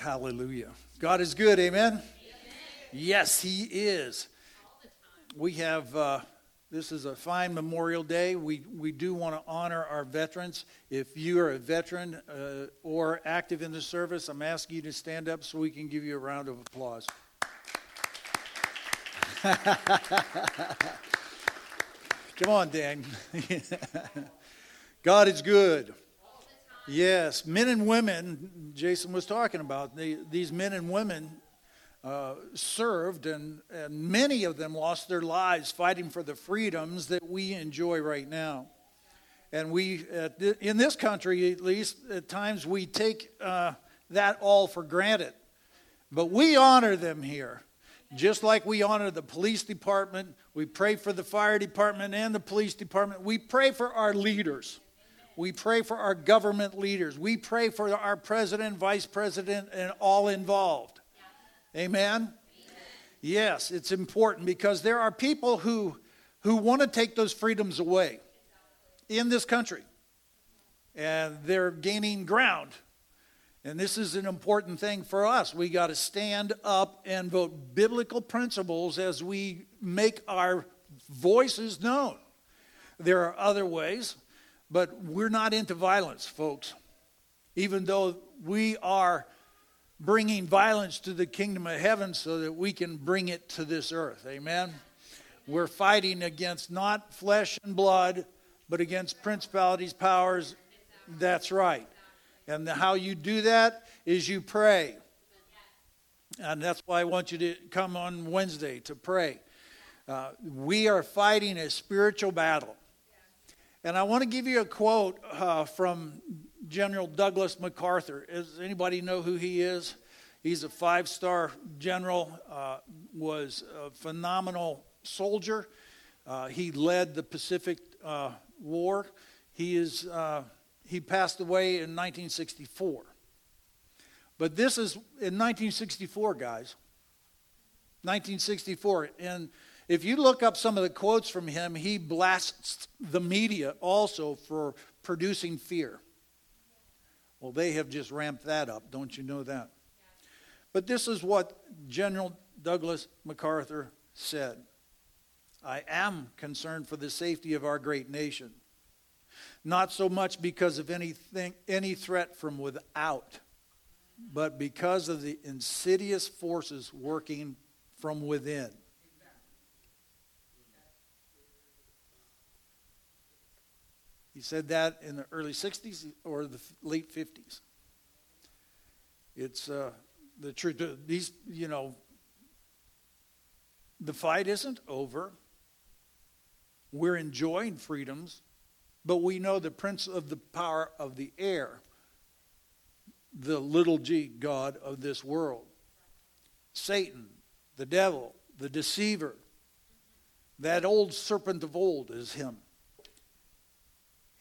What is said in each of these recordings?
Hallelujah. God is good, amen? Amen. Yes, he is. We have, this is a fine Memorial Day. We do want to honor our veterans. If you are a veteran or active in the service, I'm asking you to stand up so we can give you a round of applause. Come on, Dan. God is good. Yes, men and women, Jason was talking about, these men and women served, and many of them lost their lives fighting for the freedoms that we enjoy right now. And we, in this country at least, at times we take that all for granted. But we honor them here. Just like we honor the police department, we pray for the fire department and the police department. We pray for our leaders. We pray for our government leaders. We pray for our president, vice president, and all involved. Yeah. Amen? Amen? Yes, it's important because there are people who want to take those freedoms away in this country. And they're gaining ground. And this is an important thing for us. We got to stand up and vote biblical principles as we make our voices known. There are other ways. But we're not into violence, folks, even though we are bringing violence to the kingdom of heaven so that we can bring it to this earth. Amen? We're fighting against not flesh and blood, but against principalities, powers. That's right. And how you do that is you pray. And that's why I want you to come on Wednesday to pray. We are fighting a spiritual battle. And I want to give you a quote from General Douglas MacArthur. Does anybody know who he is? He's a five-star general, was a phenomenal soldier. He led the Pacific War. He passed away in 1964. But this is in 1964, guys. 1964. And if you look up some of the quotes from him, he blasts the media also for producing fear. Well, they have just ramped that up. Don't you know that? But this is what General Douglas MacArthur said. I am concerned for the safety of our great nation, not so much because of any threat from without, but because of the insidious forces working from within. He said that in the early 60s or the late 50s. It's the truth. These, the fight isn't over. We're enjoying freedoms, but we know the prince of the power of the air, the little g god of this world, Satan, the devil, the deceiver. That old serpent of old is him.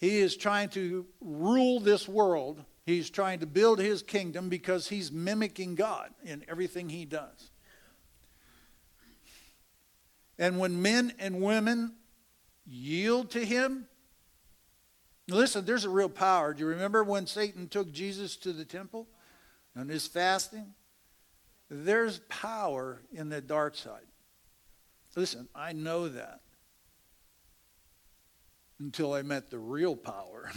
He is trying to rule this world. He's trying to build his kingdom because he's mimicking God in everything he does. And when men and women yield to him, listen, there's a real power. Do you remember when Satan took Jesus to the temple and his fasting? There's power in the dark side. Listen, I know that. Until I met the real power.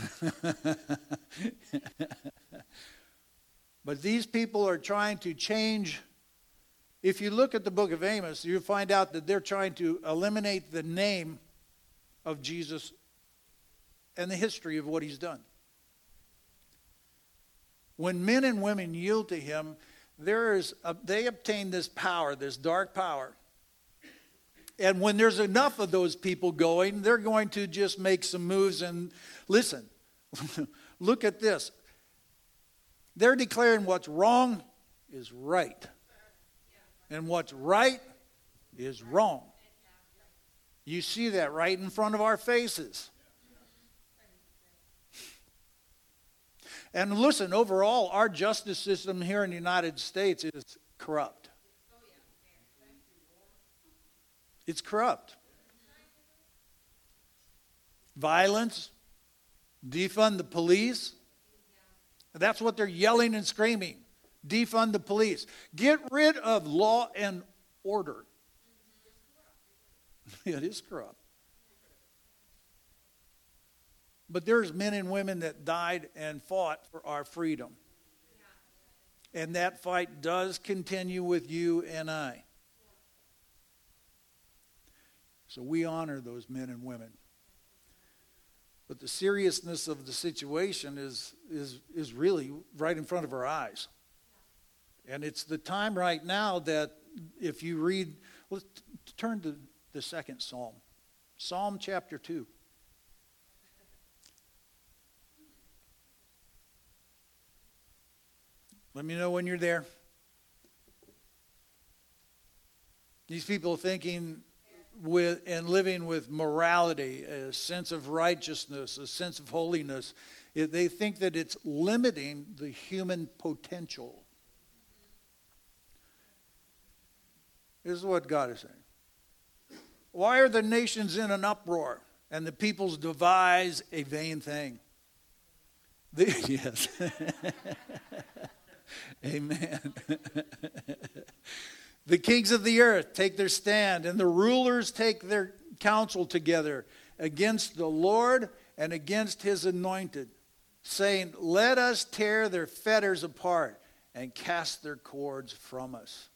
But these people are trying to change. If you look at the book of Amos, you find out that they're trying to eliminate the name of Jesus and the history of what he's done. When men and women yield to him, they obtain this power, this dark power. And when there's enough of those people going, they're going to just make some moves. And listen, look at this. They're declaring what's wrong is right. And what's right is wrong. You see that right in front of our faces. And listen, overall, our justice system here in the United States is corrupt. It's corrupt. Violence. Defund the police. That's what they're yelling and screaming. defund the police, get rid of law and order. It is corrupt. But there's men and women that died and fought for our freedom. And that fight does continue with you and I. So we honor those men and women. But the seriousness of the situation is really right in front of our eyes. And it's the time right now that if you read, let's turn to the second Psalm, Psalm chapter 2. Let me know when you're there. These people thinking with and living with morality, a sense of righteousness, a sense of holiness, they think that it's limiting the human potential. This is what God is saying. Why are the nations in an uproar and the peoples devise a vain thing? Yes. Amen. The kings of the earth take their stand, and the rulers take their counsel together against the Lord and against his anointed, saying, let us tear their fetters apart and cast their cords from us.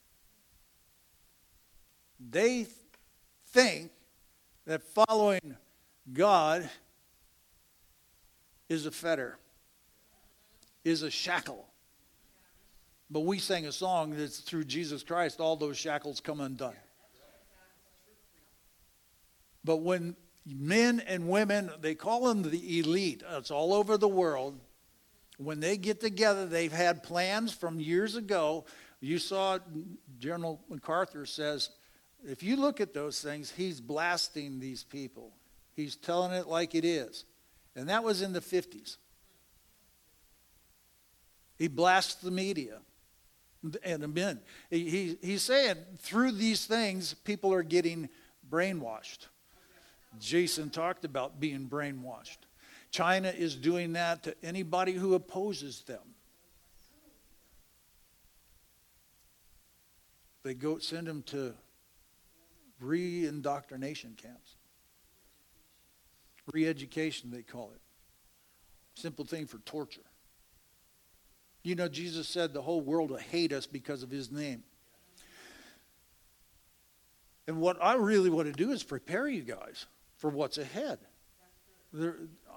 They think that following God is a fetter, is a shackle. But we sang a song that's through Jesus Christ, all those shackles come undone. But when men and women, they call them the elite, it's all over the world, when they get together, they've had plans from years ago. You saw General MacArthur says, if you look at those things, he's blasting these people. He's telling it like it is. And that was in the 50s. He blasts the media. And the men, he's saying through these things, people are getting brainwashed. Jason talked about being brainwashed. China is doing that to anybody who opposes them. They go send them to re-indoctrination camps. Re-education, they call it. Simple thing for torture. You know, Jesus said the whole world will hate us because of his name. And what I really want to do is prepare you guys for what's ahead.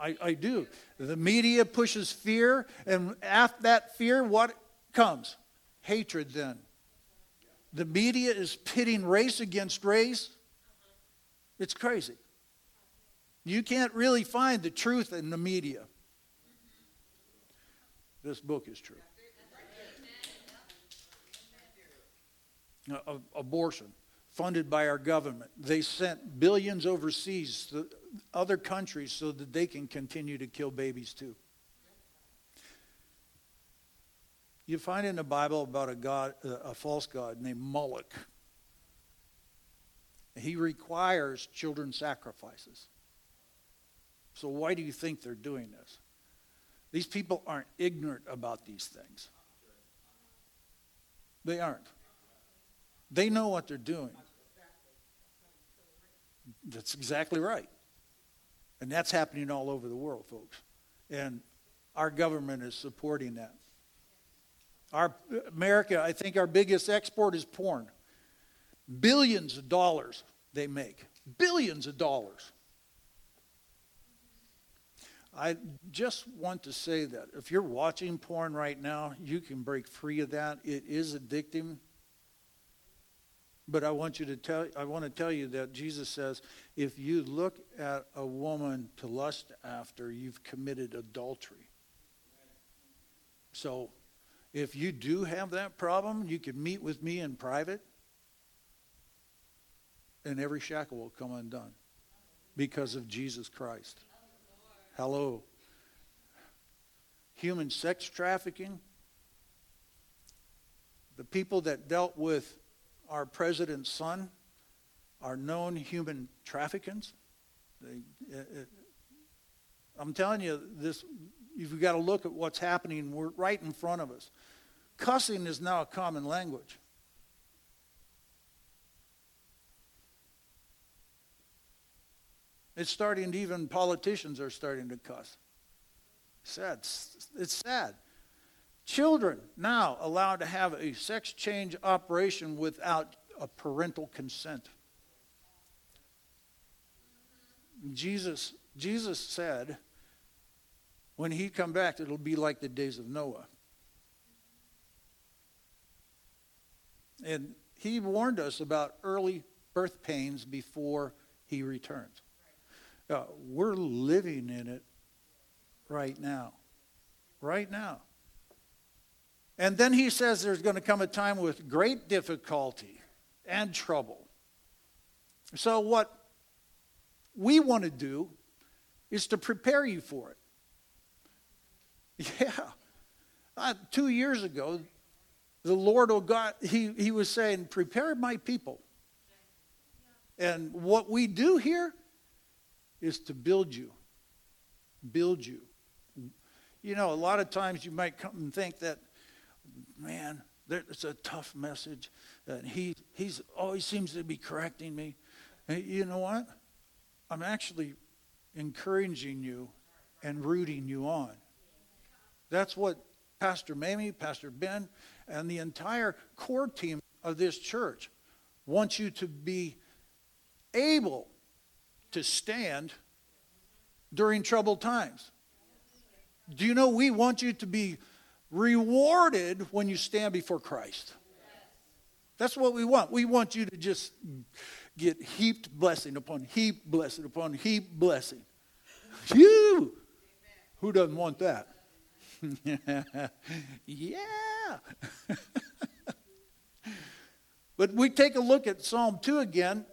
I do. The media pushes fear, and after that fear, what comes? Hatred then. The media is pitting race against race. It's crazy. You can't really find the truth in the media. This book is true. Abortion, funded by our government. They sent billions overseas to other countries so that they can continue to kill babies too. You find in the Bible about a false god named Moloch. He requires children's sacrifices. So why do you think they're doing this? These people aren't ignorant about these things. They aren't. They know what they're doing. That's exactly right. And that's happening all over the world, folks. And our government is supporting that. America, I think our biggest export is porn. Billions of dollars they make. Billions of dollars. I just want to say that if you're watching porn right now, you can break free of that. It is addicting. But I want to tell you that Jesus says, if you look at a woman to lust after, you've committed adultery. So if you do have that problem, you can meet with me in private, and every shackle will come undone because of Jesus Christ. Hello. Human sex trafficking. The people that dealt with our president's son are known human traffickers. I'm telling you, you've got to look at what's happening right in front of us. Cussing is now a common language. It's starting to, even politicians are starting to cuss. Sad. It's sad. Children now allowed to have a sex change operation without a parental consent. Jesus said, when he come back, it'll be like the days of Noah. And he warned us about early birth pains before he returns. We're living in it right now. Right now. And then he says there's going to come a time with great difficulty and trouble. So what we want to do is to prepare you for it. Yeah. 2 years ago, the Lord, oh God, he was saying, prepare my people. And what we do here is to build you. Build you. You know, a lot of times you might come and think that, man, it's a tough message. And he's always seems to be correcting me. And you know what? I'm actually encouraging you and rooting you on. That's what Pastor Mamie, Pastor Ben, and the entire core team of this church wants you to be able to stand during troubled times. Do you know we want you to be rewarded when you stand before Christ? That's what we want. We want you to just get heaped blessing upon heaped blessing upon heaped blessing. Phew! Who doesn't want that? Yeah! But we take a look at Psalm 2 again.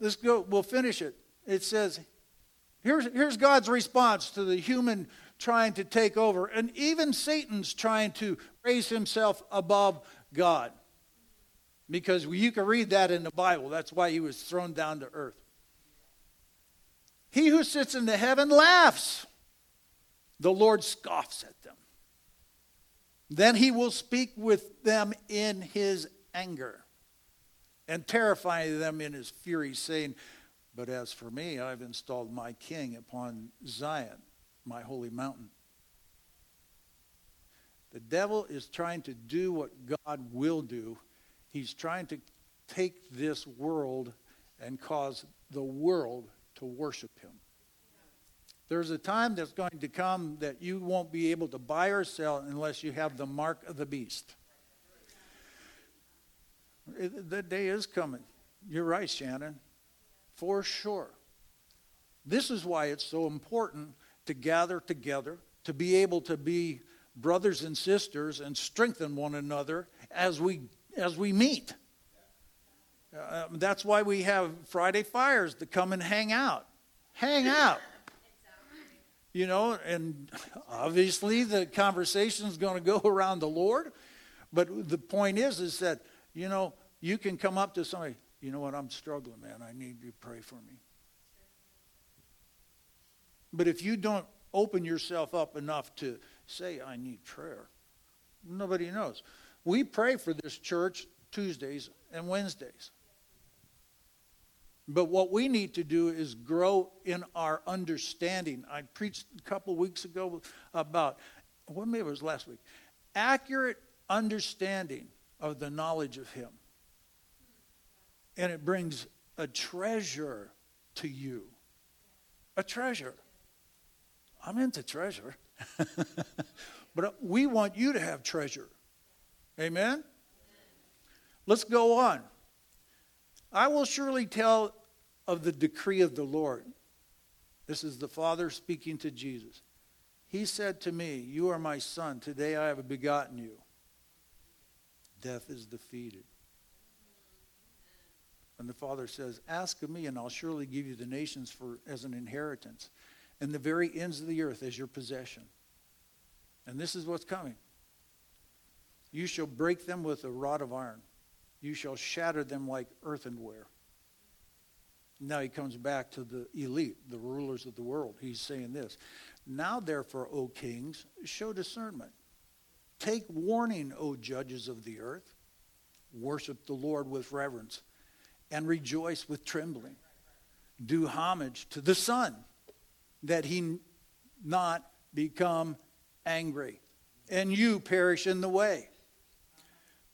Let's go, we'll finish it. It says, here's God's response to the human trying to take over, and even Satan's trying to raise himself above God. Because you can read that in the Bible. That's why he was thrown down to earth. He who sits in the heaven laughs. The Lord scoffs at them. Then he will speak with them in his anger, and terrify them in his fury, saying, but as for me, I've installed my king upon Zion, my holy mountain. The devil is trying to do what God will do. He's trying to take this world and cause the world to worship him. There's a time that's going to come that you won't be able to buy or sell unless you have the mark of the beast. That day is coming. You're right, Shannon. For sure. This is why it's so important to gather together, to be able to be brothers and sisters and strengthen one another as we meet. That's why we have Friday fires, to come and hang out. Hang out. You know, and obviously the conversation's going to go around the Lord. But the point is that, you know, you can come up to somebody, you know what, I'm struggling, man. I need you to pray for me. But if you don't open yourself up enough to say, I need prayer, nobody knows. We pray for this church Tuesdays and Wednesdays. But what we need to do is grow in our understanding. I preached a couple weeks ago about, well, maybe it was last week, accurate understanding of the knowledge of him. And it brings a treasure to you. A treasure. I'm into treasure. But we want you to have treasure. Amen? Amen? Let's go on. I will surely tell of the decree of the Lord. This is the Father speaking to Jesus. He said to me, you are my son. Today I have begotten you. Death is defeated. And the Father says, ask of me, and I'll surely give you the nations as an inheritance, and the very ends of the earth as your possession. And this is what's coming. You shall break them with a rod of iron. You shall shatter them like earthenware. Now he comes back to the elite, the rulers of the world. He's saying this. Now therefore, O kings, show discernment. Take warning, O judges of the earth. Worship the Lord with reverence and rejoice with trembling. Do homage to the Son, that he not become angry, and you perish in the way.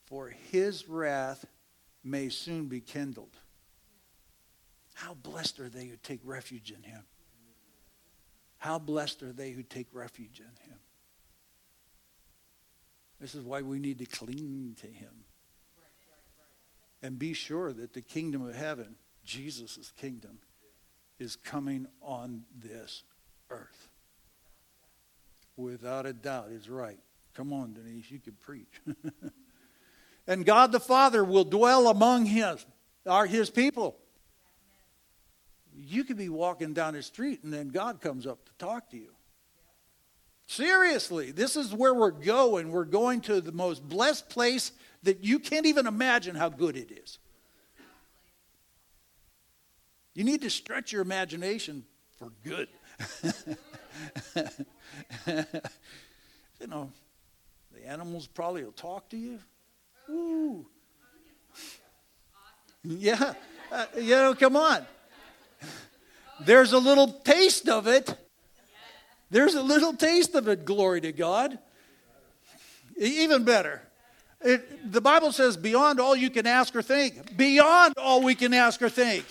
For his wrath may soon be kindled. How blessed are they who take refuge in him. How blessed are they who take refuge in him. This is why we need to cling to him. And be sure that the kingdom of heaven, Jesus' kingdom, is coming on this earth. Without a doubt, is right. Come on, Denise, you can preach. And God the Father will dwell among his people. You could be walking down the street and then God comes up to talk to you. Seriously, this is where we're going. We're going to the most blessed place that you can't even imagine how good it is. You need to stretch your imagination for good. You know, the animals probably will talk to you. Ooh. Yeah. You know, come on. There's a little taste of it. There's a little taste of it, glory to God. Even better. The Bible says, beyond all you can ask or think. Beyond all we can ask or think.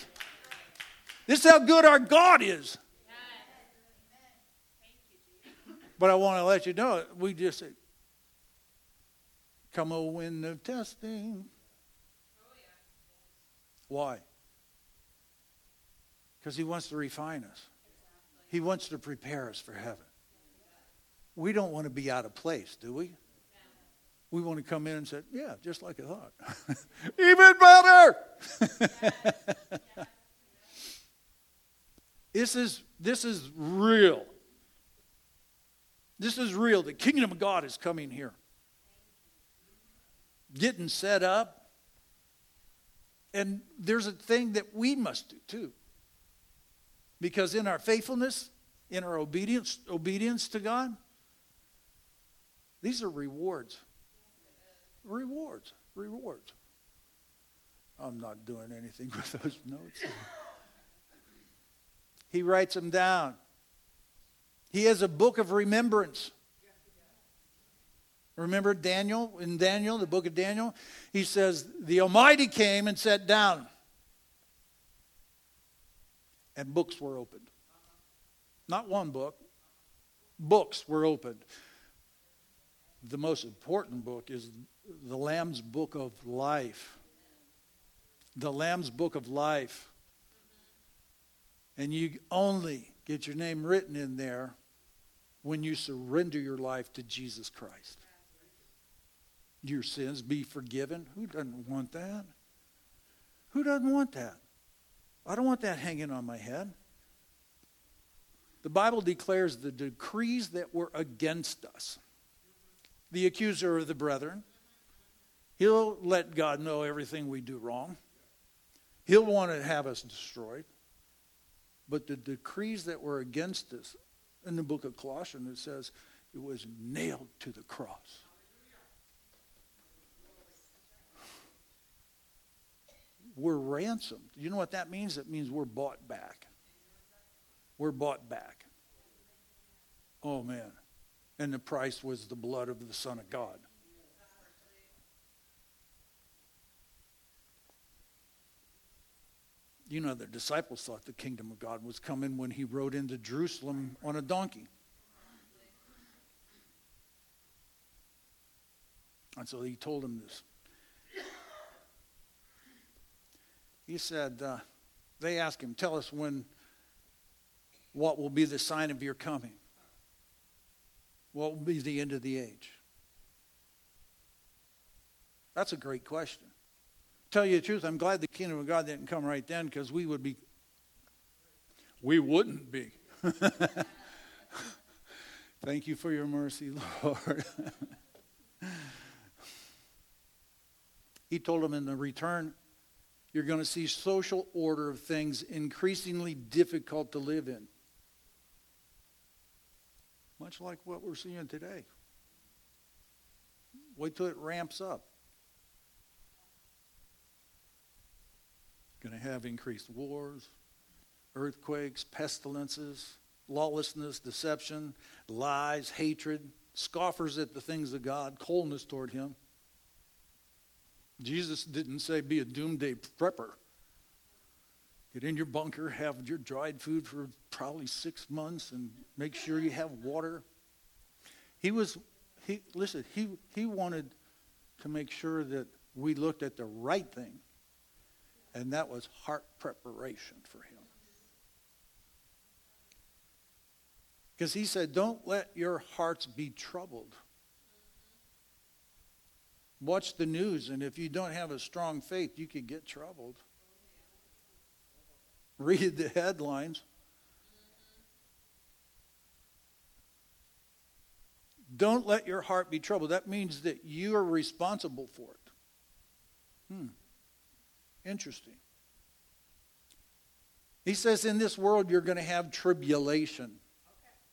This is how good our God is. But I want to let you know, we just come a wind of testing. Why? Because he wants to refine us. He wants to prepare us for heaven. We don't want to be out of place, do we? We want to come in and say, yeah, just like I thought. Even better! This is real. This is real. The kingdom of God is coming here. Getting set up. And there's a thing that we must do too. Because in our faithfulness, in our obedience to God, these are rewards. Rewards. I'm not doing anything with those notes. He writes them down. He has a book of remembrance. Remember Daniel? In Daniel, the book of Daniel, he says, the Almighty came and sat down. And books were opened. Not one book. Books were opened. The most important book is the Lamb's Book of Life. The Lamb's Book of Life. And you only get your name written in there when you surrender your life to Jesus Christ. Your sins be forgiven. Who doesn't want that? Who doesn't want that? I don't want that hanging on my head. The Bible declares the decrees that were against us. The accuser of the brethren. He'll let God know everything we do wrong. He'll want to have us destroyed. But the decrees that were against us, in the book of Colossians, it says it was nailed to the cross. We're ransomed. You know what that means? It means we're bought back. We're bought back. Oh, man. And the price was the blood of the Son of God. You know, the disciples thought the kingdom of God was coming when he rode into Jerusalem on a donkey. And so he told them this. He said, they asked him, tell us what will be the sign of your coming? What will be the end of the age? That's a great question. Tell you the truth, I'm glad the kingdom of God didn't come right then, because we wouldn't be. Thank you for your mercy, Lord. He told them in the return, you're going to see social order of things increasingly difficult to live in. Much like what we're seeing today. Wait till it ramps up. Going to have increased wars, earthquakes, pestilences, lawlessness, deception, lies, hatred, scoffers at the things of God, coldness toward him. Jesus didn't say be a doomsday prepper. Get in your bunker, have your dried food for probably 6 months and make sure you have water. He wanted to make sure that we looked at the right thing, and that was heart preparation for him. Because he said, don't let your hearts be troubled. Watch the news, and if you don't have a strong faith, you could get troubled. Read the headlines. Don't let your heart be troubled. That means that you are responsible for it. Interesting. He says in this world you're going to have tribulation.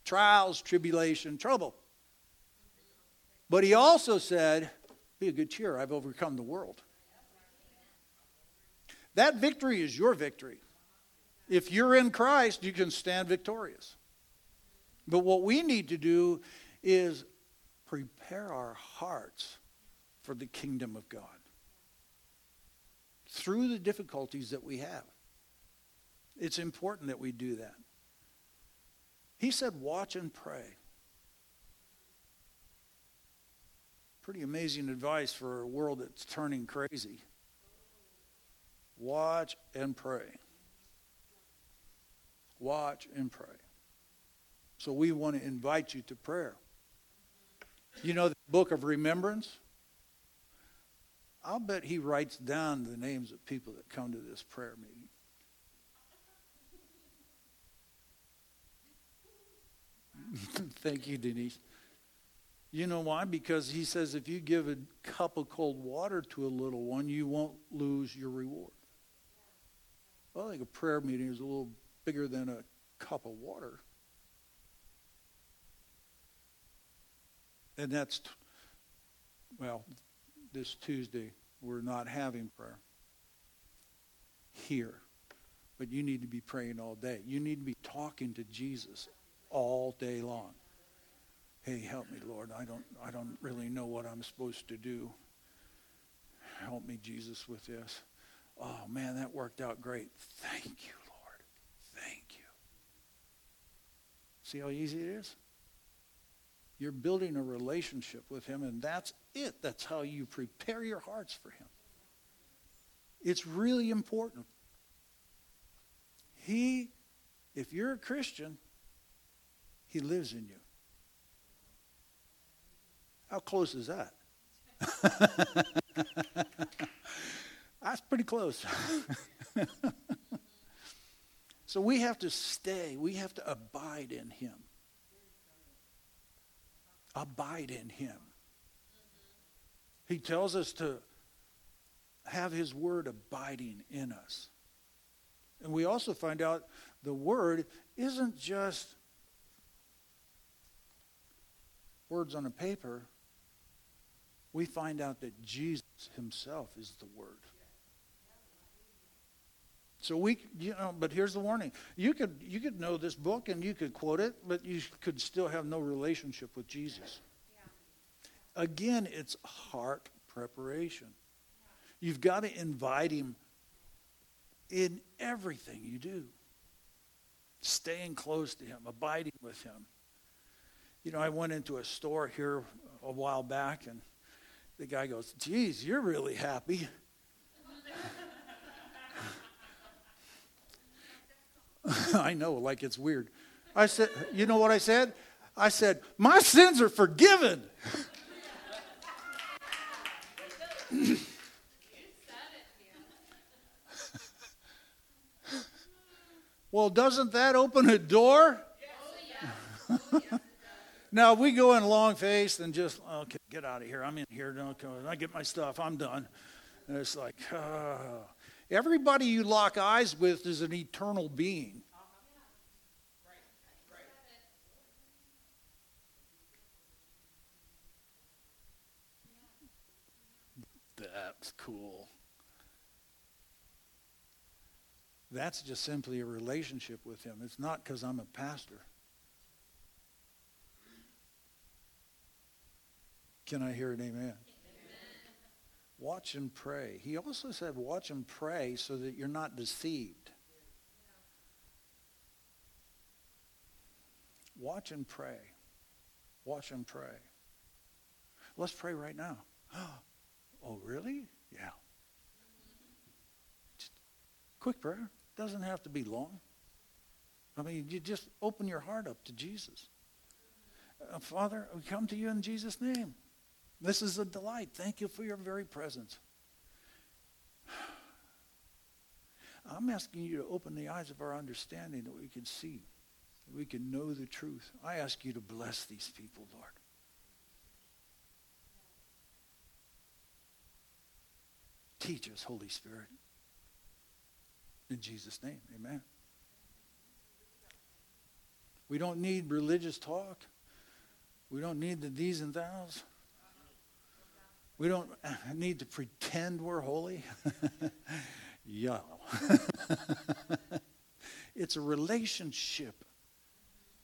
Trials, tribulation, trouble. But he also said, be of good cheer, I've overcome the world. That victory is your victory. If you're in Christ, you can stand victorious. But what we need to do is prepare our hearts for the kingdom of God through the difficulties that we have. It's important that we do that. He said, watch and pray. Pretty amazing advice for a world that's turning crazy. Watch and pray. Watch and pray. So we want to invite you to prayer. You know the book of remembrance? I'll bet he writes down the names of people that come to this prayer meeting. Thank you, Denise. You know why? Because he says if you give a cup of cold water to a little one, you won't lose your reward. Well, I think a prayer meeting is a little bigger than a cup of water. And that's, this Tuesday we're not having prayer here. But you need to be praying all day. You need to be talking to Jesus all day long. Hey, help me, Lord. I don't really know what I'm supposed to do. Help me, Jesus, with this. Oh man, that worked out great. Thank you, Lord. Thank you. See how easy it is? You're building a relationship with him, and that's it. That's how you prepare your hearts for him. It's really important. If you're a Christian, he lives in you. How close is that? That's pretty close. So we have to stay. We have to abide in him. Abide in him. He tells us to have his word abiding in us. And we also find out the word isn't just words on a paper. We find out that Jesus himself is the word. So but here's the warning. You could know this book and you could quote it, but you could still have no relationship with Jesus. Again, it's heart preparation. You've got to invite him in everything you do. Staying close to him, abiding with him. You know, I went into a store here a while back, and the guy goes, geez, you're really happy. I know, like it's weird. I said, you know what I said? I said, my sins are forgiven. Well, doesn't that open a door? Yes. Oh, yeah. Now, if we go in long-faced and just, okay, get out of here. I'm in here. Don't come. I get my stuff. I'm done. And it's like, everybody you lock eyes with is an eternal being. That's cool. That's just simply a relationship with him. It's not because I'm a pastor. Can I hear an amen? Amen? Watch and pray. He also said watch and pray so that you're not deceived. Watch and pray. Watch and pray. Let's pray right now. Oh, really? Yeah. Just quick prayer. Doesn't have to be long. I mean, you just open your heart up to Jesus. Father, we come to you in Jesus' name. This is a delight. Thank you for your very presence. I'm asking you to open the eyes of our understanding that we can see, that we can know the truth. I ask you to bless these people, Lord. Teach us, Holy Spirit. In Jesus' name, amen. We don't need religious talk. We don't need the these and thous. We don't need to pretend we're holy. Yeah. It's a relationship.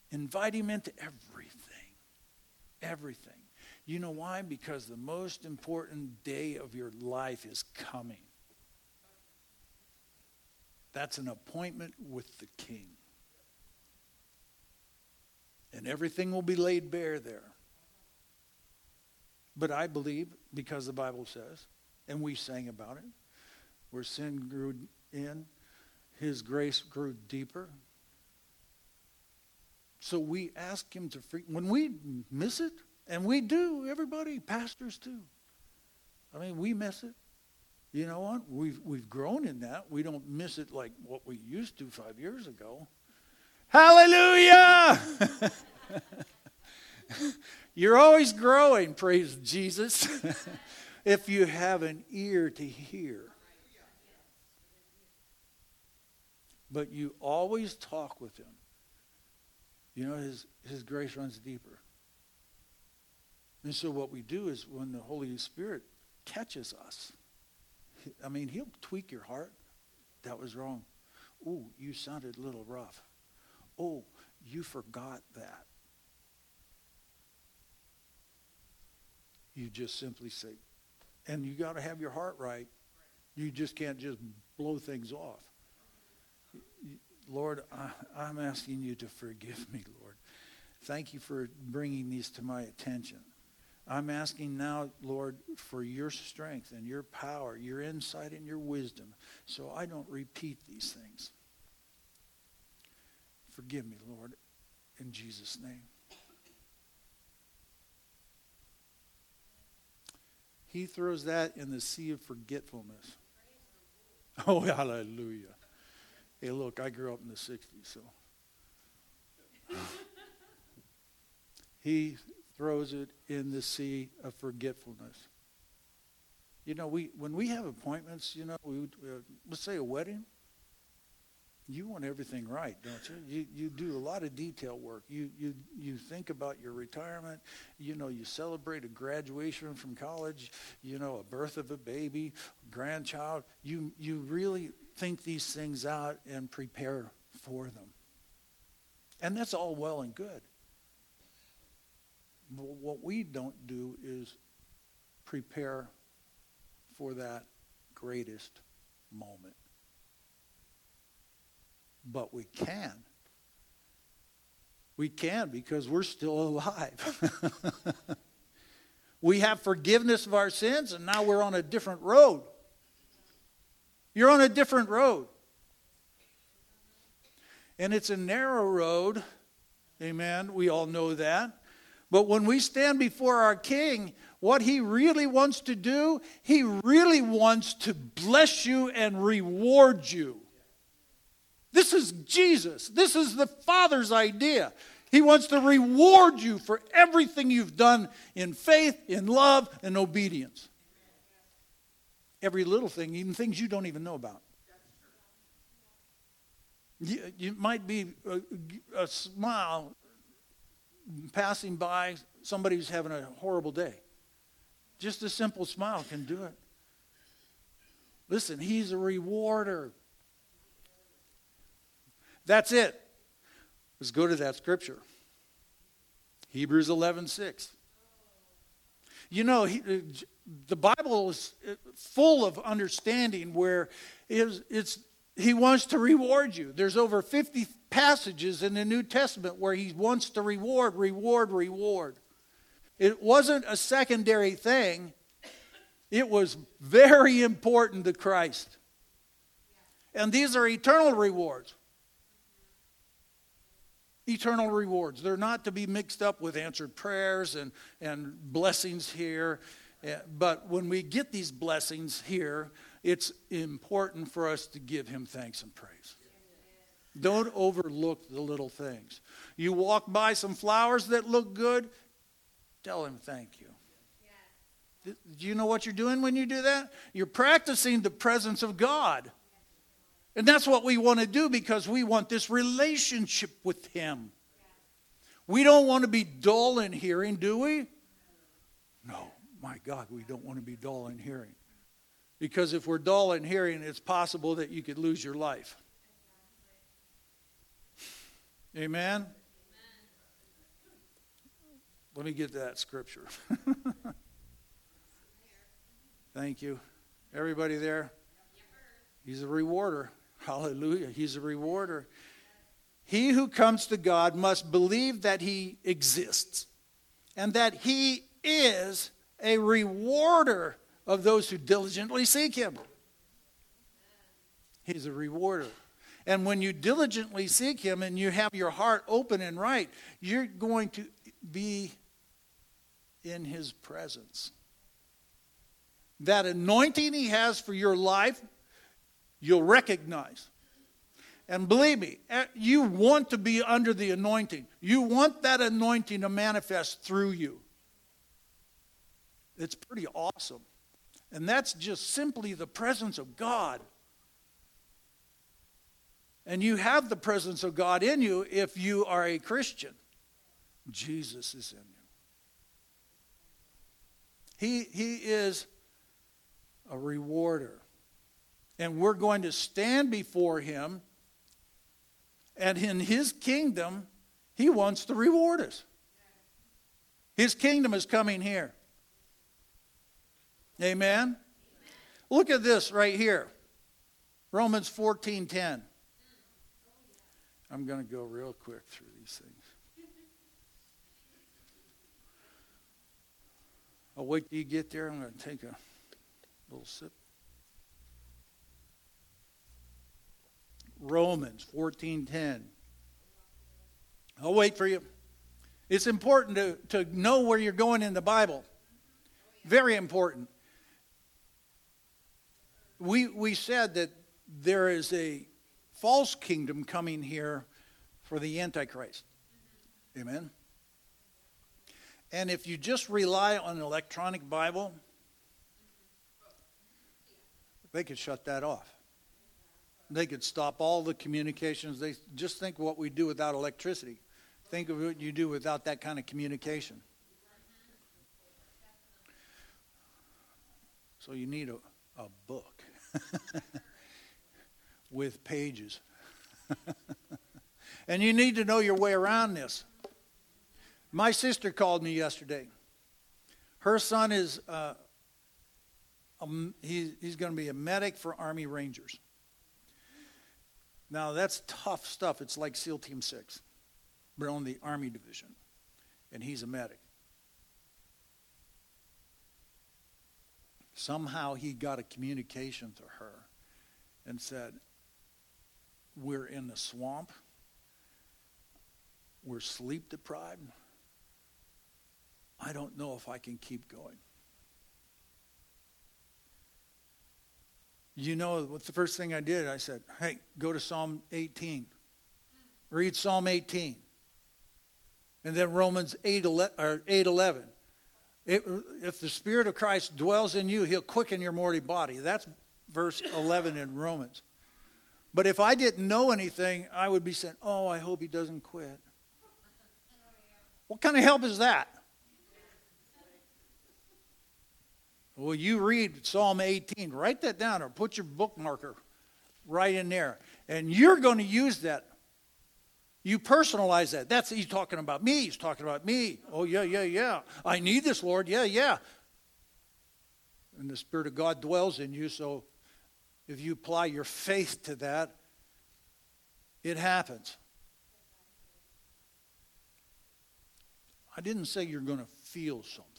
Invite him into everything. Everything. You know why? Because the most important day of your life is coming. That's an appointment with the King. And everything will be laid bare there. But I believe, because the Bible says, and we sang about it, where sin grew in, his grace grew deeper. So we ask him to free. When we miss it, and we do, everybody, pastors too. I mean, we miss it. You know what? We've grown in that. We don't miss it like what we used to 5 years ago. Hallelujah! You're always growing, praise Jesus, if you have an ear to hear. But you always talk with him. You know, his grace runs deeper. And so what we do is when the Holy Spirit catches us, I mean, he'll tweak your heart. That was wrong. Ooh, you sounded a little rough. Oh, you forgot that. You just simply say, and you got to have your heart right. You just can't just blow things off. Lord, I'm asking you to forgive me, Lord. Thank you for bringing these to my attention. I'm asking now, Lord, for your strength and your power, your insight and your wisdom, so I don't repeat these things. Forgive me, Lord, in Jesus' name. He throws that in the sea of forgetfulness. Oh, hallelujah. Hey, look, I grew up in the 60s, so. He throws it in the sea of forgetfulness. You know, when we have appointments, you know, let's say a wedding. You want everything right, don't you? You do a lot of detail work. You think about your retirement. You know, you celebrate a graduation from college. You know, a birth of a baby, a grandchild. You really think these things out and prepare for them. And that's all well and good. But what we don't do is prepare for that greatest moment. But we can. We can because we're still alive. We have forgiveness of our sins, and now we're on a different road. You're on a different road. And it's a narrow road. Amen. We all know that. But when we stand before our King, what he really wants to do, he really wants to bless you and reward you. This is Jesus. This is the Father's idea. He wants to reward you for everything you've done in faith, in love, and obedience. Every little thing, even things you don't even know about. You might be a smile passing by somebody who's having a horrible day. Just a simple smile can do it. Listen, he's a rewarder. That's it. Let's go to that scripture. Hebrews 11:6. You know, the Bible is full of understanding where he wants to reward you. There's over 50 passages in the New Testament where he wants to reward. It wasn't a secondary thing. It was very important to Christ. And these are eternal rewards. Eternal rewards. They're not to be mixed up with answered prayers and blessings here. But when we get these blessings here, it's important for us to give him thanks and praise. Don't overlook the little things. You walk by some flowers that look good, tell him thank you. Do you know what you're doing when you do that? You're practicing the presence of God. And that's what we want to do because we want this relationship with him. We don't want to be dull in hearing, do we? No, my God, we don't want to be dull in hearing. Because if we're dull in hearing, it's possible that you could lose your life. Amen? Let me get that scripture. Thank you. Everybody there? He's a rewarder. Hallelujah. He's a rewarder. He who comes to God must believe that he exists and that he is a rewarder of those who diligently seek him. He's a rewarder. And when you diligently seek him and you have your heart open and right, you're going to be in his presence. That anointing he has for your life, you'll recognize. And believe me, you want to be under the anointing. You want that anointing to manifest through you. It's pretty awesome. And that's just simply the presence of God. And you have the presence of God in you if you are a Christian. Jesus is in you. He is a rewarder. And we're going to stand before him. And in his kingdom, he wants to reward us. His kingdom is coming here. Amen? Amen. Look at this right here. Romans 14:10. I'm going to go real quick through these things. I'll wait till you get there. I'm going to take a little sip. Romans 14:10. I'll wait for you. It's important to know where you're going in the Bible. Very important. We said that there is a false kingdom coming here for the Antichrist. Amen. And if you just rely on an electronic Bible, they could shut that off. They could stop all the communications. They just think what we do without electricity. Think of what you do without that kind of communication. So you need a book with pages. And you need to know your way around this. My sister called me yesterday. Her son is he's going to be a medic for Army Rangers. Now, that's tough stuff. It's like SEAL Team 6. We're on the Army division, and he's a medic. Somehow he got a communication to her and said, we're in the swamp. We're sleep deprived. I don't know if I can keep going. You know, what's the first thing I did? I said, hey, go to Psalm 18. Read Psalm 18. And then Romans 8:11. If the Spirit of Christ dwells in you, he'll quicken your mortal body. That's verse 11 in Romans. But if I didn't know anything, I would be saying, oh, I hope he doesn't quit. What kind of help is that? Well, you read Psalm 18. Write that down or put your bookmarker right in there. And you're going to use that. You personalize that. That's, he's talking about me. He's talking about me. Oh, yeah, yeah, yeah. I need this, Lord. Yeah, yeah. And the Spirit of God dwells in you. So if you apply your faith to that, it happens. I didn't say you're going to feel something.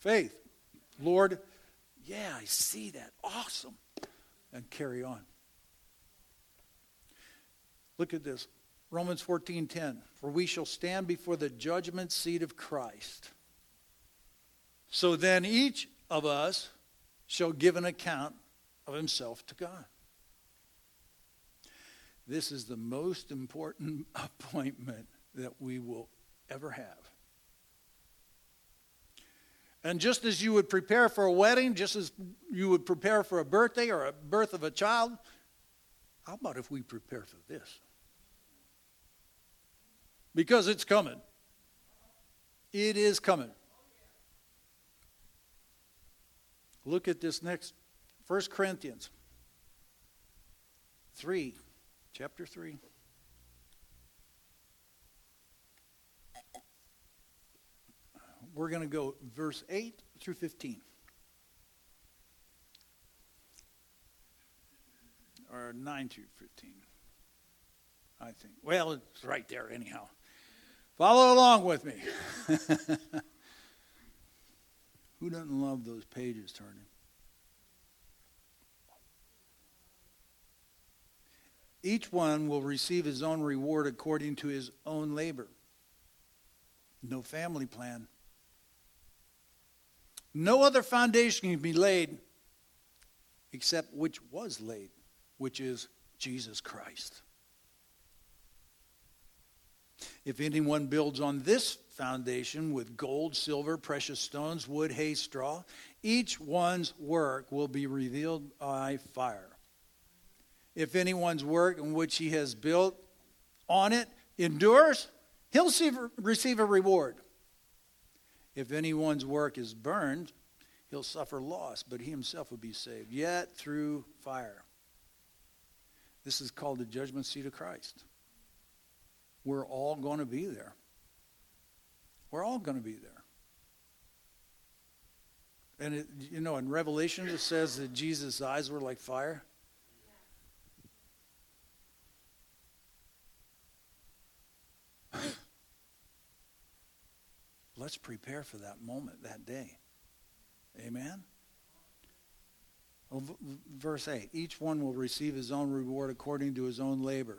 Faith. Lord, yeah, I see that. Awesome. And carry on. Look at this. Romans 14:10. For we shall stand before the judgment seat of Christ. So then each of us shall give an account of himself to God. This is the most important appointment that we will ever have. And just as you would prepare for a wedding, just as you would prepare for a birthday or a birth of a child, how about if we prepare for this? Because it's coming. It is coming. Look at this next. First Corinthians 3, chapter 3. We're going to go verse 8 through 15. Or 9 through 15, I think. Well, it's right there anyhow. Follow along with me. Who doesn't love those pages turning? Each one will receive his own reward according to his own labor. No family plan. No other foundation can be laid except which was laid, which is Jesus Christ. If anyone builds on this foundation with gold, silver, precious stones, wood, hay, straw, each one's work will be revealed by fire. If anyone's work in which he has built on it endures, he'll receive a reward. If anyone's work is burned, he'll suffer loss, but he himself will be saved, yet through fire. This is called the judgment seat of Christ. We're all going to be there. We're all going to be there. And, in Revelation, it says that Jesus' eyes were like fire. Let's prepare for that moment, that day. Amen? Well, verse 8, each one will receive his own reward according to his own labor.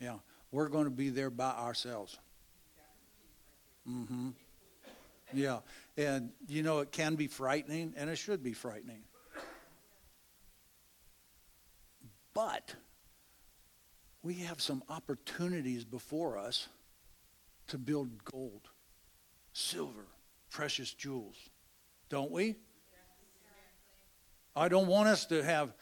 Yeah, we're going to be there by ourselves. Mm-hmm. Yeah, and it can be frightening, and it should be frightening. But we have some opportunities before us to build gold, silver, precious jewels, don't we? I don't want us to have,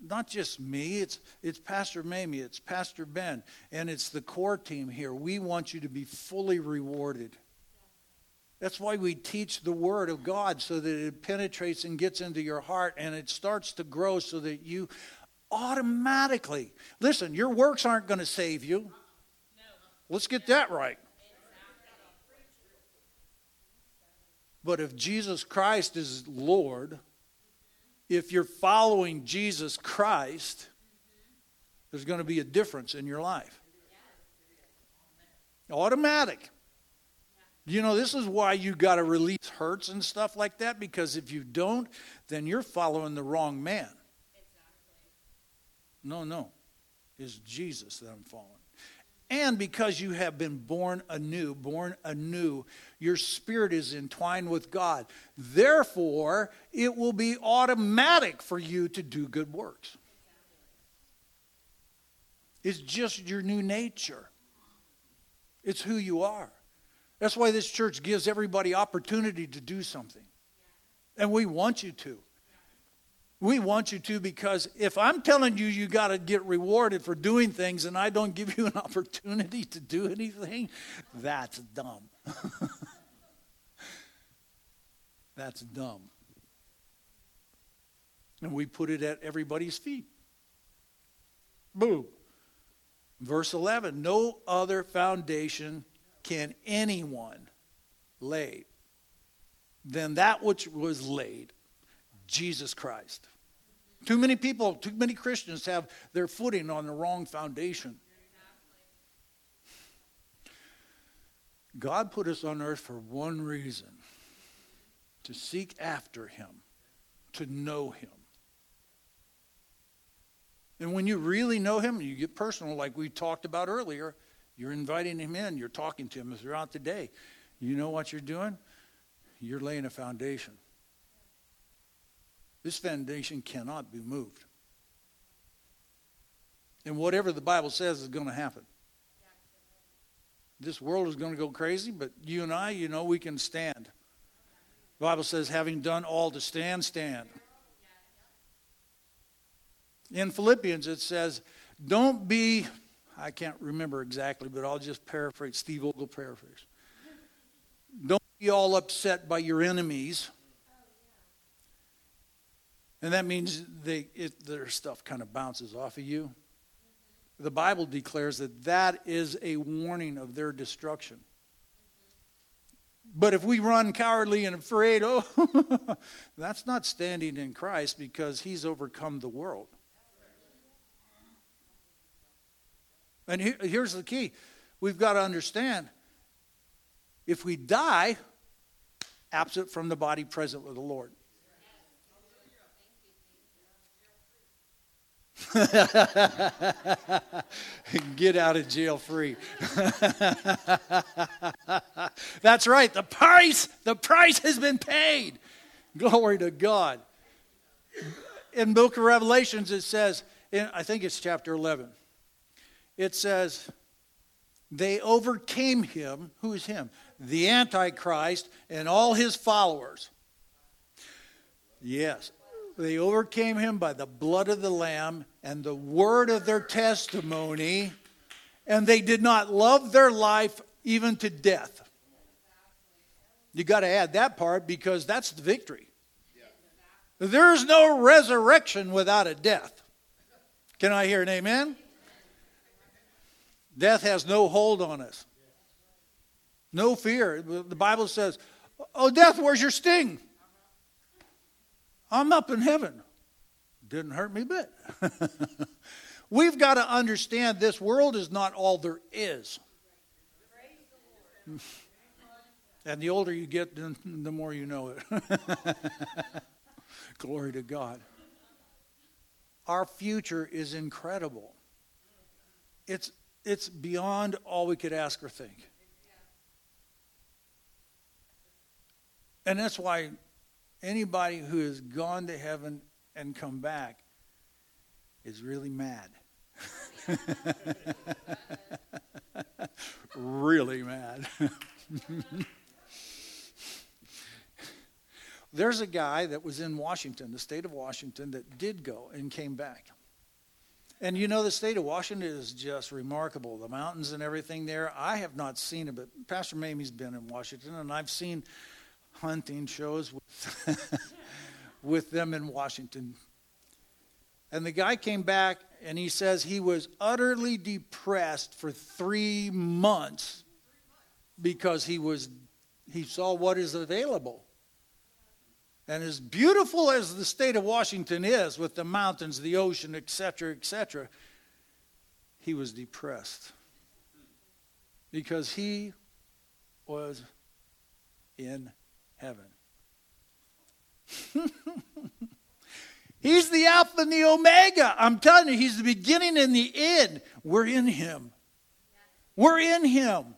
not just me, it's Pastor Mamie, it's Pastor Ben, and it's the core team here. We want you to be fully rewarded. That's why we teach the Word of God so that it penetrates and gets into your heart and it starts to grow so that you automatically, listen, your works aren't going to save you. Let's get that right. But if Jesus Christ is Lord, if you're following Jesus Christ, there's going to be a difference in your life. Automatic. This is why you got to release hurts and stuff like that, because if you don't, then you're following the wrong man. No. It's Jesus that I'm following. And because you have been born anew, your spirit is entwined with God. Therefore, it will be automatic for you to do good works. It's just your new nature. It's who you are. That's why this church gives everybody opportunity to do something. And we want you to. We want you to, because if I'm telling you you got to get rewarded for doing things and I don't give you an opportunity to do anything, that's dumb. That's dumb. And we put it at everybody's feet. Boom. Verse 11, no other foundation can anyone lay than that which was laid, Jesus Christ. Too many people, too many Christians have their footing on the wrong foundation. God put us on earth for one reason, to seek after him, to know him. And when you really know him, you get personal like we talked about earlier, you're inviting him in, you're talking to him throughout the day. You know what you're doing? You're laying a foundation. This foundation cannot be moved. And whatever the Bible says is going to happen. This world is going to go crazy, but you and I, you know, we can stand. The Bible says, having done all to stand, stand. In Philippians, it says, don't be, I can't remember exactly, but I'll just paraphrase, Steve Ogle paraphrase. Don't be all upset by your enemies. And that means their stuff kind of bounces off of you. The Bible declares that is a warning of their destruction. But if we run cowardly and afraid, that's not standing in Christ, because he's overcome the world. And here's the key. We've got to understand, if we die, absent from the body, present with the Lord. Get out of jail free. That's right. The price has been paid. Glory to God. In Book of Revelations, it says, I think it's chapter 11, it says, they overcame him. Who is him? The Antichrist and all his followers. Yes. They overcame him by the blood of the Lamb and the word of their testimony, and they did not love their life even to death. You got to add that part, because that's the victory. Yeah. There is no resurrection without a death. Can I hear an amen? Death has no hold on us. No fear. The Bible says, oh, death, where's your sting? I'm up in heaven. Didn't hurt me a bit. We've got to understand this world is not all there is. And the older you get, the more you know it. Glory to God. Our future is incredible. It's beyond all we could ask or think. And that's why anybody who has gone to heaven and come back is really mad. Really mad. There's a guy that was in Washington, the state of Washington, that did go and came back. And you know, the state of Washington is just remarkable. The mountains and everything there. I have not seen it, but Pastor Mamie's been in Washington, and I've seen hunting shows with them in Washington. And the guy came back, and he says he was utterly depressed for 3 months because he saw what is available. And as beautiful as the state of Washington is, with the mountains, the ocean, et cetera, he was depressed because he was in heaven. He's the Alpha and the Omega. I'm telling you, he's the beginning and the end. We're in him. We're in him.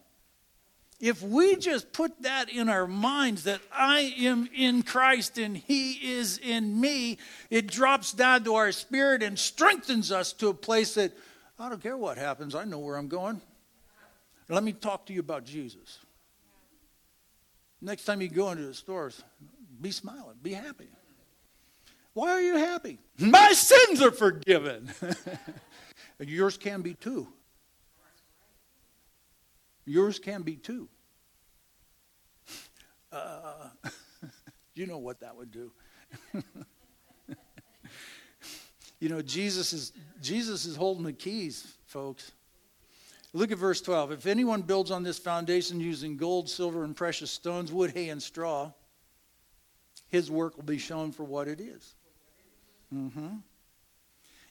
If we just put that in our minds, that I am in Christ and he is in me, it drops down to our spirit and strengthens us to a place that, I don't care what happens, I know where I'm going. Let me talk to you about Jesus. Next time you go into the stores, be smiling, be happy. Why are you happy? My sins are forgiven. And yours can be too. Yours can be too. You know what that would do. You know, Jesus is holding the keys, folks. Look at verse 12. If anyone builds on this foundation using gold, silver, and precious stones, wood, hay, and straw, his work will be shown for what it is. Mm-hmm.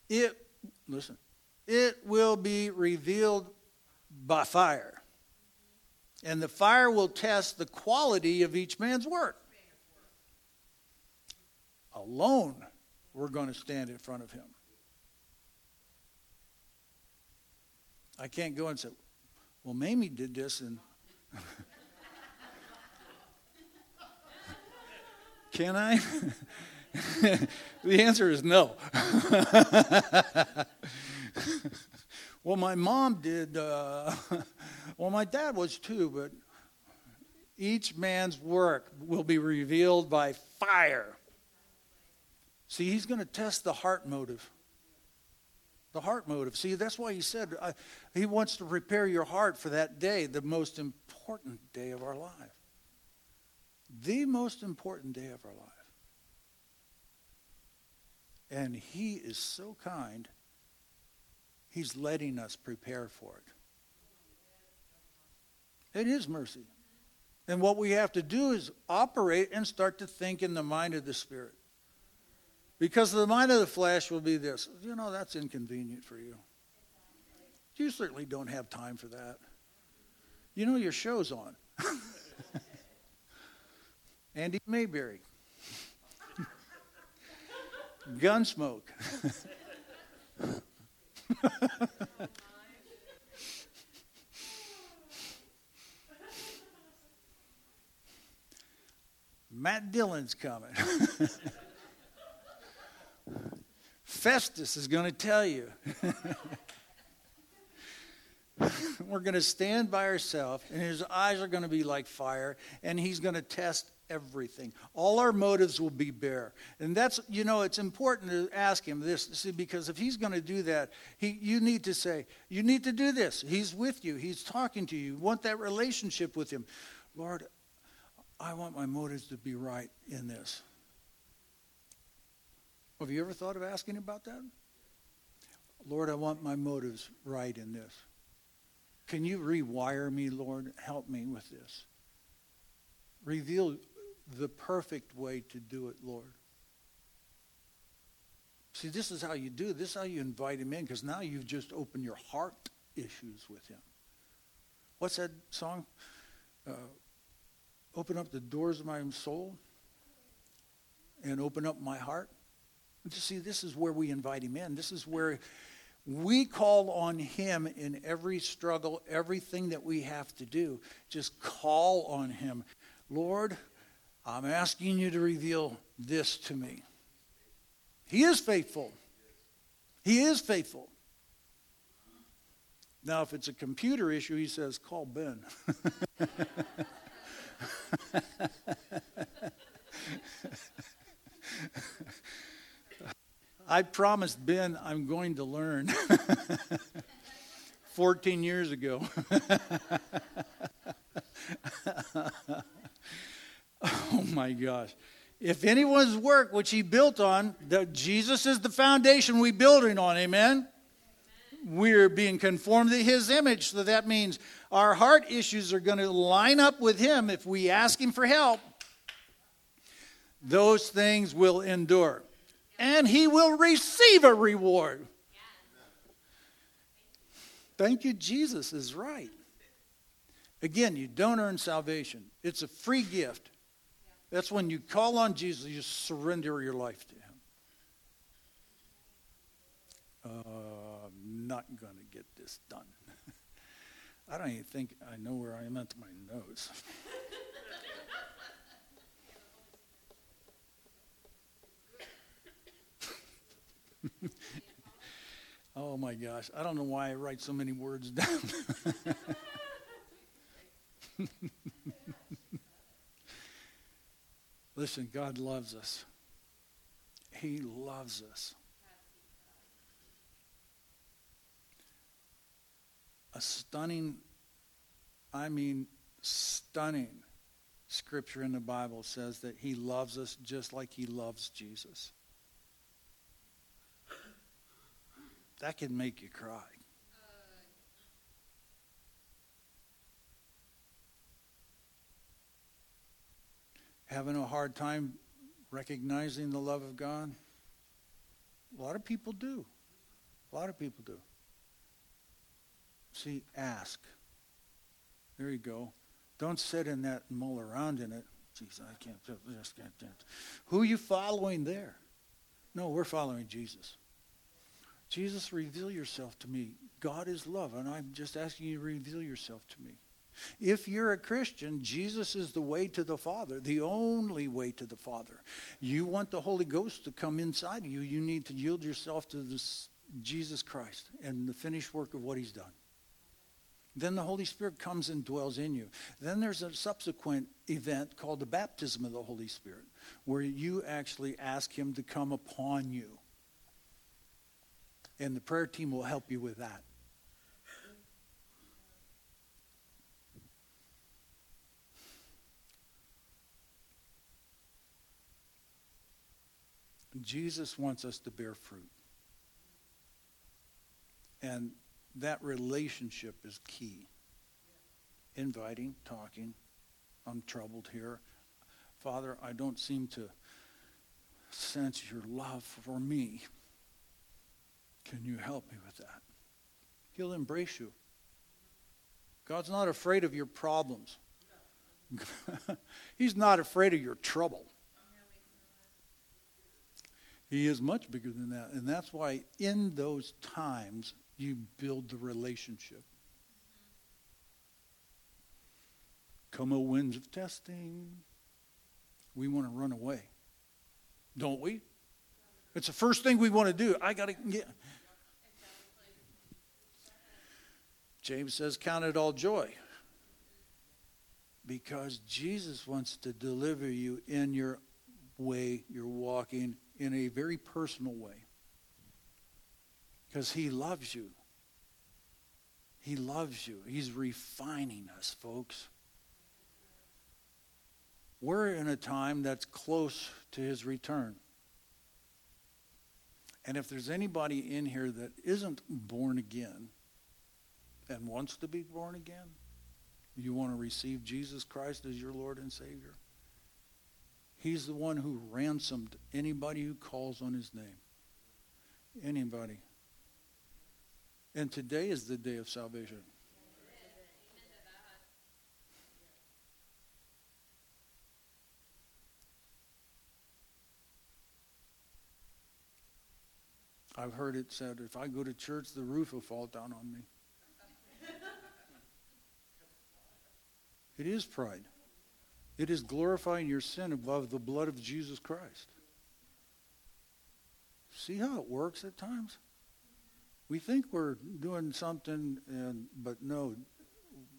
It will be revealed by fire. And the fire will test the quality of each man's work. Alone, we're going to stand in front of him. I can't go and say, well, Mamie did this and... Can I? The answer is no. Well, my mom did. Well, my dad was too, but each man's work will be revealed by fire. See, he's going to test the heart motive. The heart motive. See, that's why he said he wants to prepare your heart for that day, the most important day of our life. The most important day of our life. And he is so kind, he's letting us prepare for it. It is mercy. And what we have to do is operate and start to think in the mind of the Spirit. Because the mind of the flesh will be this, you know, that's inconvenient for you. You certainly don't have time for that. You know, your show's on. Andy Mayberry. Gunsmoke. Matt Dillon's coming. Festus is going to tell you. We're going to stand by ourselves, and his eyes are going to be like fire, and he's going to test everything. All our motives will be bare. And that's, you know, it's important to ask him this, see, because if he's going to do that, you need to say, you need to do this. He's with you. He's talking to you. You want that relationship with him. Lord, I want my motives to be right in this. Have you ever thought of asking about that? Lord, I want my motives right in this. Can you rewire me, Lord? Help me with this. Reveal the perfect way to do it, Lord. See, this is how you do it. This is how you invite him in, because now you've just opened your heart issues with him. What's that song? Open up the doors of my soul and open up my heart. And you see, this is where we invite him in. This is where we call on him in every struggle, everything that we have to do. Just call on him. Lord, I'm asking you to reveal this to me. He is faithful. He is faithful. Now, if it's a computer issue, he says, call Ben. I promised Ben I'm going to learn 14 years ago. Oh my gosh. If anyone's work which he built on, Jesus is the foundation we're building on, amen? We're being conformed to his image, so that means our heart issues are going to line up with him if we ask him for help. Those things will endure. And he will receive a reward. Thank you, Jesus is right. Again, you don't earn salvation. It's a free gift. That's when you call on Jesus, you surrender your life to him. I'm not going to get this done. I don't even think I know where I am at my nose. Oh my gosh, I don't know why I write so many words down. Listen, God loves us. He loves us. A stunning, I mean stunning, scripture in the Bible says that He loves us just like He loves Jesus. That can make you cry. Having a hard time recognizing the love of God? A lot of people do. A lot of people do. See, ask. There you go. Don't sit in that and mull around in it. Jeez, I can't. Just can't. Who are you following there? No, we're following Jesus. Jesus, reveal yourself to me. God is love, and I'm just asking you to reveal yourself to me. If you're a Christian, Jesus is the way to the Father, the only way to the Father. You want the Holy Ghost to come inside of you, you need to yield yourself to this Jesus Christ and the finished work of what He's done. Then the Holy Spirit comes and dwells in you. Then there's a subsequent event called the baptism of the Holy Spirit, where you actually ask Him to come upon you. And the prayer team will help you with that. Jesus wants us to bear fruit. And that relationship is key. Inviting, talking. I'm troubled here. Father, I don't seem to sense your love for me. Can you help me with that? He'll embrace you. God's not afraid of your problems. He's not afraid of your trouble. He is much bigger than that. And that's why in those times, you build the relationship. Come, O winds of testing. We want to run away, don't we? It's the first thing we want to do. I got to get. James says, count it all joy. Because Jesus wants to deliver you in your way you're walking in a very personal way. Because He loves you. He loves you. He's refining us, folks. We're in a time that's close to His return. And if there's anybody in here that isn't born again and wants to be born again, you want to receive Jesus Christ as your Lord and Savior. He's the one who ransomed anybody who calls on His name. Anybody. And today is the day of salvation. I've heard it said, if I go to church, the roof will fall down on me. It is pride. It is glorifying your sin above the blood of Jesus Christ. See how it works at times? We think we're doing something, but no,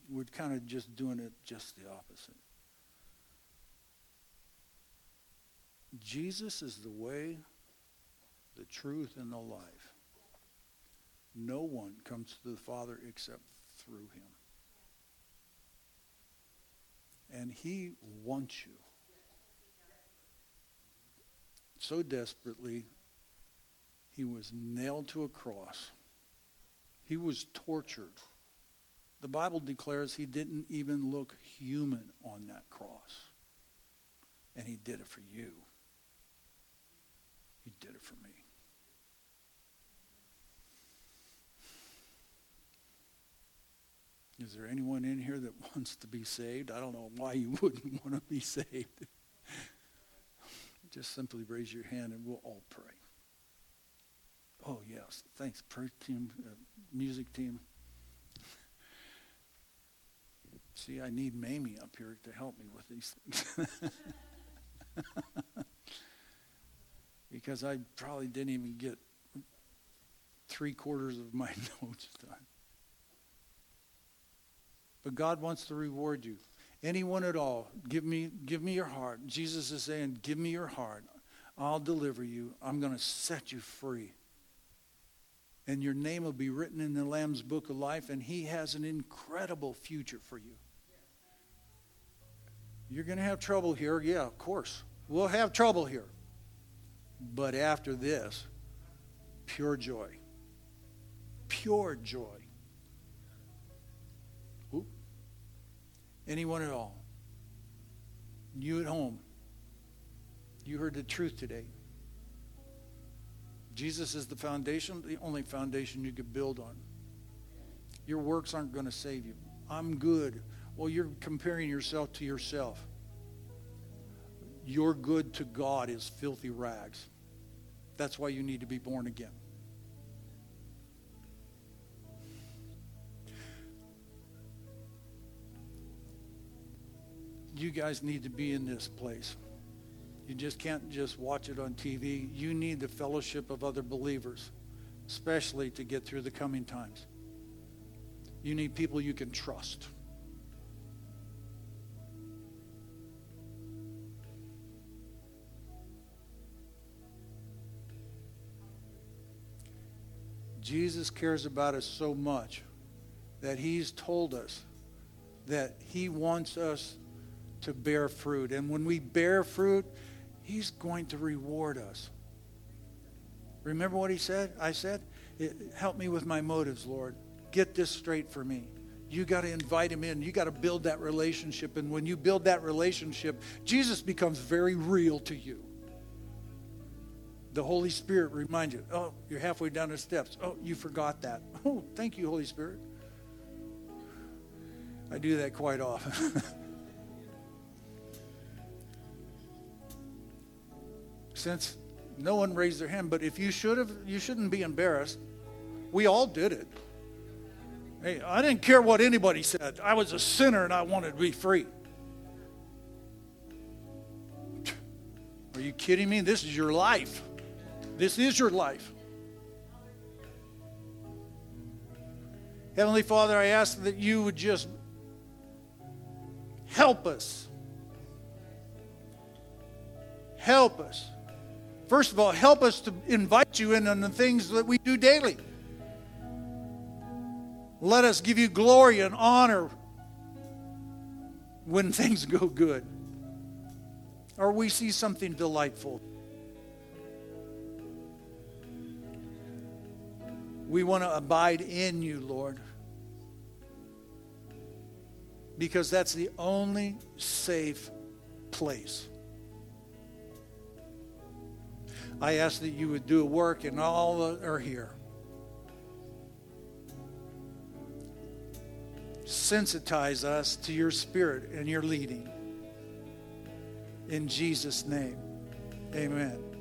we're kind of just doing it just the opposite. Jesus is the way, the truth, and the life. No one comes to the Father except through Him. And He wants you so desperately. He was nailed to a cross. He was tortured. The Bible declares He didn't even look human on that cross. And He did it for you. He did it for me. Is there anyone in here that wants to be saved? I don't know why you wouldn't want to be saved. Just simply raise your hand and we'll all pray. Oh, yes. Thanks, prayer team, music team. See, I need Mamie up here to help me with these things. Because I probably didn't even get 3/4 of my notes done. But God wants to reward you. Anyone at all, give me your heart. Jesus is saying, give me your heart. I'll deliver you. I'm going to set you free. And your name will be written in the Lamb's Book of Life, and he has an incredible future for you. You're going to have trouble here. Yeah, of course. We'll have trouble here. But after this, pure joy. Pure joy. Who? Anyone at all. You at home. You heard the truth today. Jesus is the foundation, the only foundation you could build on. Your works aren't going to save you. I'm good. Well, you're comparing yourself to yourself. Your good to God is filthy rags. That's why you need to be born again. You guys need to be in this place. You just can't just watch it on TV. You need the fellowship of other believers, especially to get through the coming times. You need people you can trust. Jesus cares about us so much that he's told us that he wants us to bear fruit. And when we bear fruit, he's going to reward us. Remember what he said? I said, help me with my motives, Lord. Get this straight for me. You got to invite him in. You got to build that relationship. And when you build that relationship, Jesus becomes very real to you. The Holy Spirit reminds you, oh, you're halfway down the steps. Oh, you forgot that. Oh, thank you, Holy Spirit. I do that quite often. Since no one raised their hand, but if you should have, you shouldn't be embarrassed. We all did it. Hey, I didn't care what anybody said. I was a sinner and I wanted to be free. Are you kidding me? This is your life. This is your life. Heavenly Father, I ask that you would just help us. Help us. First of all, help us to invite you in on the things that we do daily. Let us give you glory and honor when things go good, or we see something delightful. We want to abide in you, Lord, because that's the only safe place. I ask that you would do a work in all that are here. Sensitize us to your spirit and your leading. In Jesus' name, amen.